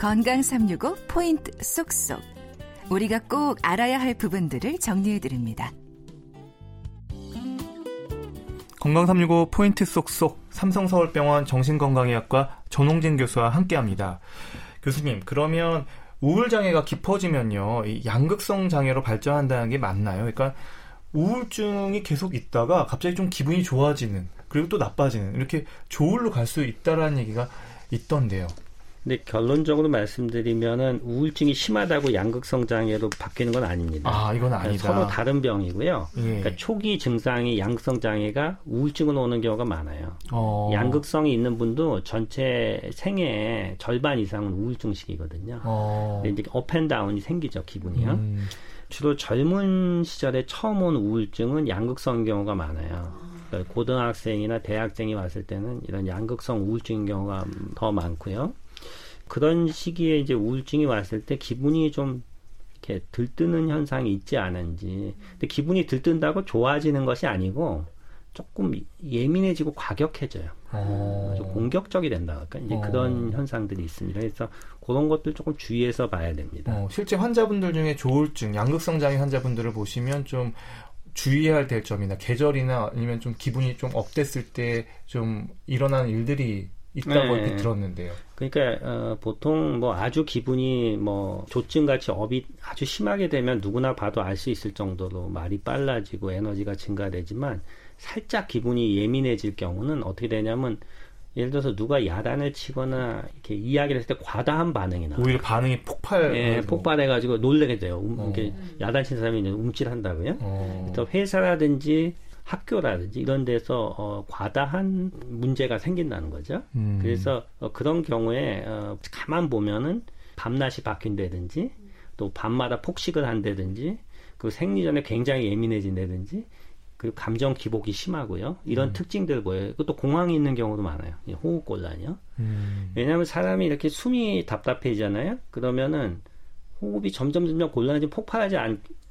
건강365 포인트 쏙쏙. 우리가 꼭 알아야 할 부분들을 정리해드립니다. 건강365 포인트 쏙쏙, 삼성서울병원 정신건강의학과 전홍진 교수와 함께합니다. 교수님, 그러면 우울장애가 깊어지면요, 이 양극성 장애로 발전한다는 게 맞나요? 그러니까 우울증이 계속 있다가 갑자기 좀 기분이 좋아지는, 그리고 또 나빠지는, 이렇게 조울로 갈 수 있다라는 얘기가 있던데요. 근데 결론적으로 말씀드리면은 우울증이 심하다고 양극성 장애로 바뀌는 건 아닙니다. 아, 이건 아니다. 서로 다른 병이고요. 예. 그러니까 초기 증상이 양극성 장애가 우울증으로 오는 경우가 많아요. 양극성이 있는 분도 전체 생애의 절반 이상은 우울증식이거든요. 근데 이제 업앤다운이 생기죠, 기분이요. 주로 젊은 시절에 처음 온 우울증은 양극성인 경우가 많아요. 그러니까 고등학생이나 대학생이 왔을 때는 이런 양극성 우울증인 경우가 더 많고요. 그런 시기에 이제 우울증이 왔을 때 기분이 좀 이렇게 들뜨는 현상이 있지 않은지. 근데 기분이 들뜬다고 좋아지는 것이 아니고 조금 예민해지고 과격해져요. 아주 공격적이 된다. 그러니까 이제 그런 현상들이 있습니다. 그래서 그런 것들 조금 주의해서 봐야 됩니다. 실제 환자분들 중에 조울증, 양극성 장애 환자분들을 보시면 좀 주의해야 될 점이나 계절이나 아니면 좀 기분이 좀 업됐을 때 좀 일어나는 일들이 있다고 이렇게 들었는데요. 그러니까 보통 뭐 아주 기분이 뭐 조증같이 업이 아주 심하게 되면 누구나 봐도 알 수 있을 정도로 말이 빨라지고 에너지가 증가되지만 살짝 기분이 예민해질 경우는 어떻게 되냐면 예를 들어서 누가 야단을 치거나 이렇게 이야기를 했을 때 과다한 반응이 나와요. 오히려 반응이 폭발해가지고 놀라게 돼요. 이렇게 야단 친 사람이 이제 움찔한다고요. 그래서 회사라든지 학교라든지 이런 데서 과다한 문제가 생긴다는 거죠. 그래서 그런 경우에 가만 보면은 밤낮이 바뀐다든지 또 밤마다 폭식을 한다든지 그 생리전에 굉장히 예민해진다든지 그리고 감정 기복이 심하고요. 이런 특징들 보여요. 그것도 공황이 있는 경우도 많아요. 호흡곤란이요. 왜냐하면 사람이 이렇게 숨이 답답해지잖아요. 그러면은 호흡이 점점 곤란해지면 폭발하지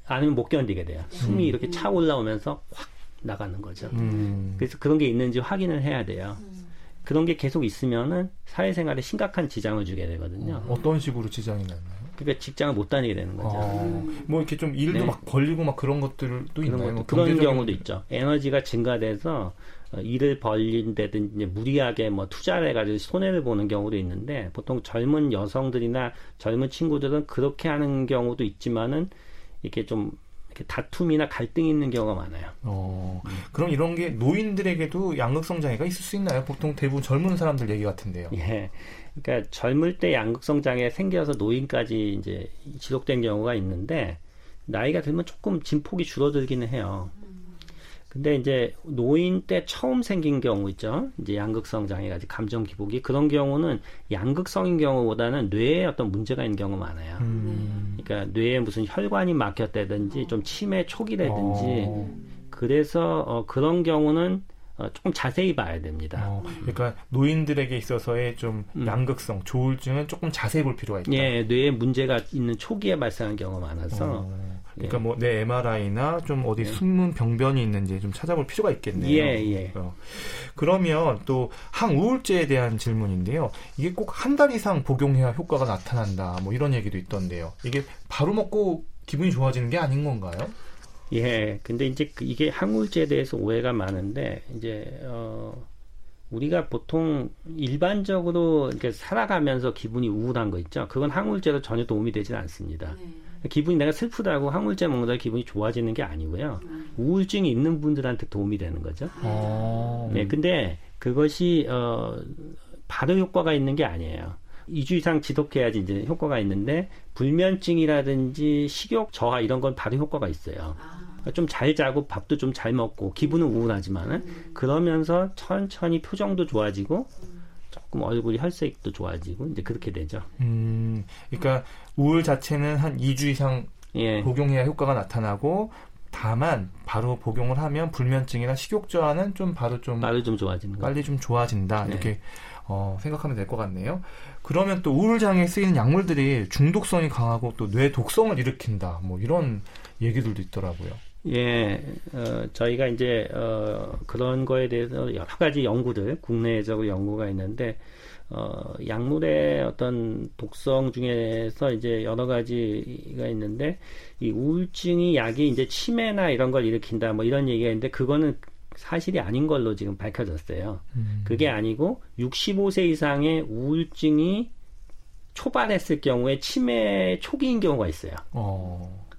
않으면 못 견디게 돼요. 숨이 이렇게 차 올라오면서 확 나가는 거죠. 그래서 그런 게 있는지 확인을 해야 돼요. 그런 게 계속 있으면은 사회생활에 심각한 지장을 주게 되거든요. 어떤 식으로 지장이 나나요? 그러니까 직장을 못 다니게 되는 거죠. 뭐 이렇게 좀 일도 막 벌리고 막 그런 것들도 있나요? 뭐 그런 경우도 있죠. 에너지가 증가돼서 일을 벌린다든지 무리하게 뭐 투자를 해가지고 손해를 보는 경우도 있는데 보통 젊은 여성들이나 젊은 친구들은 그렇게 하는 경우도 있지만은 이렇게 좀 다툼이나 갈등이 있는 경우가 많아요. 그럼 이런 게 노인들에게도 양극성 장애가 있을 수 있나요? 보통 대부분 젊은 사람들 얘기 같은데요. 예. 그러니까 젊을 때 양극성 장애 생겨서 노인까지 이제 지속된 경우가 있는데 나이가 들면 조금 진폭이 줄어들기는 해요. 근데 이제 노인 때 처음 생긴 경우 있죠. 이제 양극성 장애가 감정 기복이 그런 경우는 양극성인 경우보다는 뇌에 어떤 문제가 있는 경우가 많아요. 그러니까 뇌에 무슨 혈관이 막혔다든지 좀 치매 초기라든지 그래서 그런 경우는 조금 자세히 봐야 됩니다. 그러니까 노인들에게 있어서의 좀 양극성, 조울증은 조금 자세히 볼 필요가 있다. 예, 뇌에 문제가 있는 초기에 발생한 경우가 많아서. 그러니까 뭐 내 MRI나 좀 어디 숨은 병변이 있는지 좀 찾아볼 필요가 있겠네요. 예. 그러면 또 항우울제에 대한 질문인데요. 이게 꼭 한 달 이상 복용해야 효과가 나타난다. 뭐 이런 얘기도 있던데요. 이게 바로 먹고 기분이 좋아지는 게 아닌 건가요? 예. 근데 이제 이게 항우울제에 대해서 오해가 많은데 이제 우리가 보통 일반적으로 이렇게 살아가면서 기분이 우울한 거 있죠. 그건 항우울제로 전혀 도움이 되진 않습니다. 기분이 내가 슬프다고 항우울제 먹는다고 기분이 좋아지는 게 아니고요. 우울증이 있는 분들한테 도움이 되는 거죠. 네, 근데 그것이 바로 효과가 있는 게 아니에요. 2주 이상 지속해야지 이제 효과가 있는데 불면증이라든지 식욕 저하 이런 건 바로 효과가 있어요. 좀 잘 자고 밥도 좀 잘 먹고 기분은 우울하지만은 그러면서 천천히 표정도 좋아지고 조금 얼굴이 혈색도 좋아지고 이제 그렇게 되죠. 그러니까 우울 자체는 한 2주 이상 복용해야 효과가 나타나고 다만 바로 복용을 하면 불면증이나 식욕 저하는 좀 바로 좀 좋아지는 거. 빨리 좀 좋아진다. 이렇게 생각하면 될 것 같네요. 그러면 또 우울 장애에 쓰이는 약물들이 중독성이 강하고 또 뇌 독성을 일으킨다. 뭐 이런 얘기들도 있더라고요. 예, 저희가 이제 그런 거에 대해서 여러 가지 연구들, 국내적으로 연구가 있는데 약물의 어떤 독성 중에서 이제 여러 가지가 있는데, 이 우울증이 약이 이제 치매나 이런 걸 일으킨다, 뭐 이런 얘기가 있는데, 그거는 사실이 아닌 걸로 지금 밝혀졌어요. 그게 아니고, 65세 이상의 우울증이 초발했을 경우에 치매 초기인 경우가 있어요.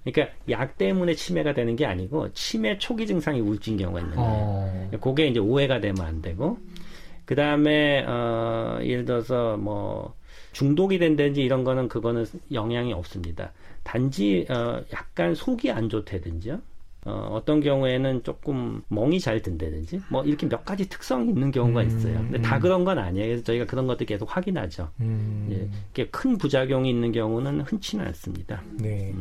그러니까 약 때문에 치매가 되는 게 아니고, 치매 초기 증상이 우울증인 경우가 있는 거예요. 그게 이제 오해가 되면 안 되고, 그 다음에 예를 들어서 뭐 중독이 된다든지 이런 거는 그거는 영향이 없습니다. 단지 약간 속이 안 좋다든지요. 어떤 경우에는 조금 멍이 잘 든다든지 뭐 이렇게 몇 가지 특성이 있는 경우가 있어요. 근데 다 그런 건 아니에요. 그래서 저희가 그런 것도 계속 확인하죠. 이렇게 큰 부작용이 있는 경우는 흔치는 않습니다. 네.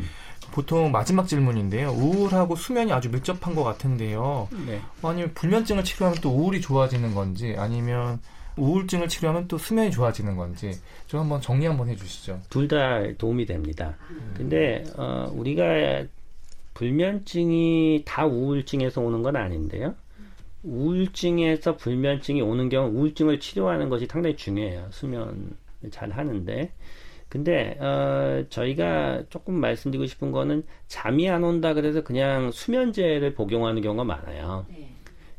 보통 마지막 질문인데요. 우울하고 수면이 아주 밀접한 것 같은데요. 네. 아니면 불면증을 치료하면 또 우울이 좋아지는 건지, 아니면 우울증을 치료하면 또 수면이 좋아지는 건지 좀 한번 정리 한번 해주시죠. 둘 다 도움이 됩니다. 근데 우리가 불면증이 다 우울증에서 오는 건 아닌데요. 우울증에서 불면증이 오는 경우 우울증을 치료하는 것이 상당히 중요해요. 수면을 잘 하는데. 근데 저희가 조금 말씀드리고 싶은 거는, 잠이 안 온다 그래서 그냥 수면제를 복용하는 경우가 많아요.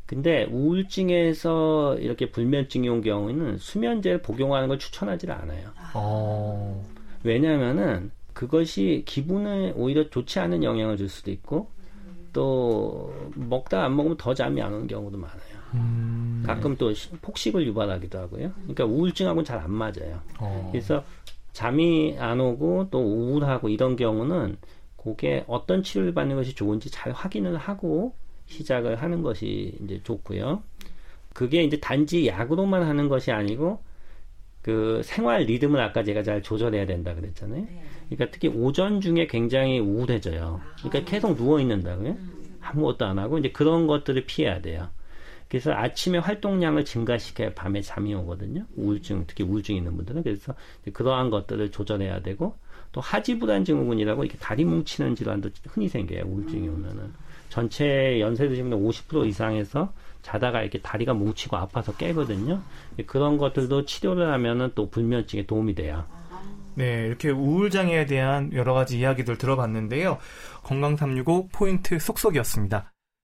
근데 우울증에서 이렇게 불면증이 온 경우에는 수면제를 복용하는 걸 추천하지 않아요. 왜냐면은 그것이 기분에 오히려 좋지 않은 영향을 줄 수도 있고, 또 먹다 안 먹으면 더 잠이 안 오는 경우도 많아요. 가끔 또 폭식을 유발하기도 하고요. 그러니까 우울증하고는 잘 안 맞아요. 그래서 잠이 안 오고 또 우울하고 이런 경우는 그게 어떤 치료를 받는 것이 좋은지 잘 확인을 하고 시작을 하는 것이 이제 좋고요. 그게 이제 단지 약으로만 하는 것이 아니고, 그 생활 리듬을 아까 제가 잘 조절해야 된다 그랬잖아요. 그러니까 특히 오전 중에 굉장히 우울해져요. 그러니까 계속 누워 있는다고요. 아무것도 안 하고 이제 그런 것들을 피해야 돼요. 그래서 아침에 활동량을 증가시켜야 밤에 잠이 오거든요. 우울증, 특히 우울증 있는 분들은. 그래서 그러한 것들을 조절해야 되고, 또 하지부단증후군이라고 이렇게 다리 뭉치는 질환도 흔히 생겨요. 우울증이 오면은. 전체 연세 드시면 50% 이상에서 자다가 이렇게 다리가 뭉치고 아파서 깨거든요. 그런 것들도 치료를 하면은 또 불면증에 도움이 돼요. 네, 이렇게 우울장애에 대한 여러 가지 이야기들 들어봤는데요. 건강365 포인트 속속이었습니다.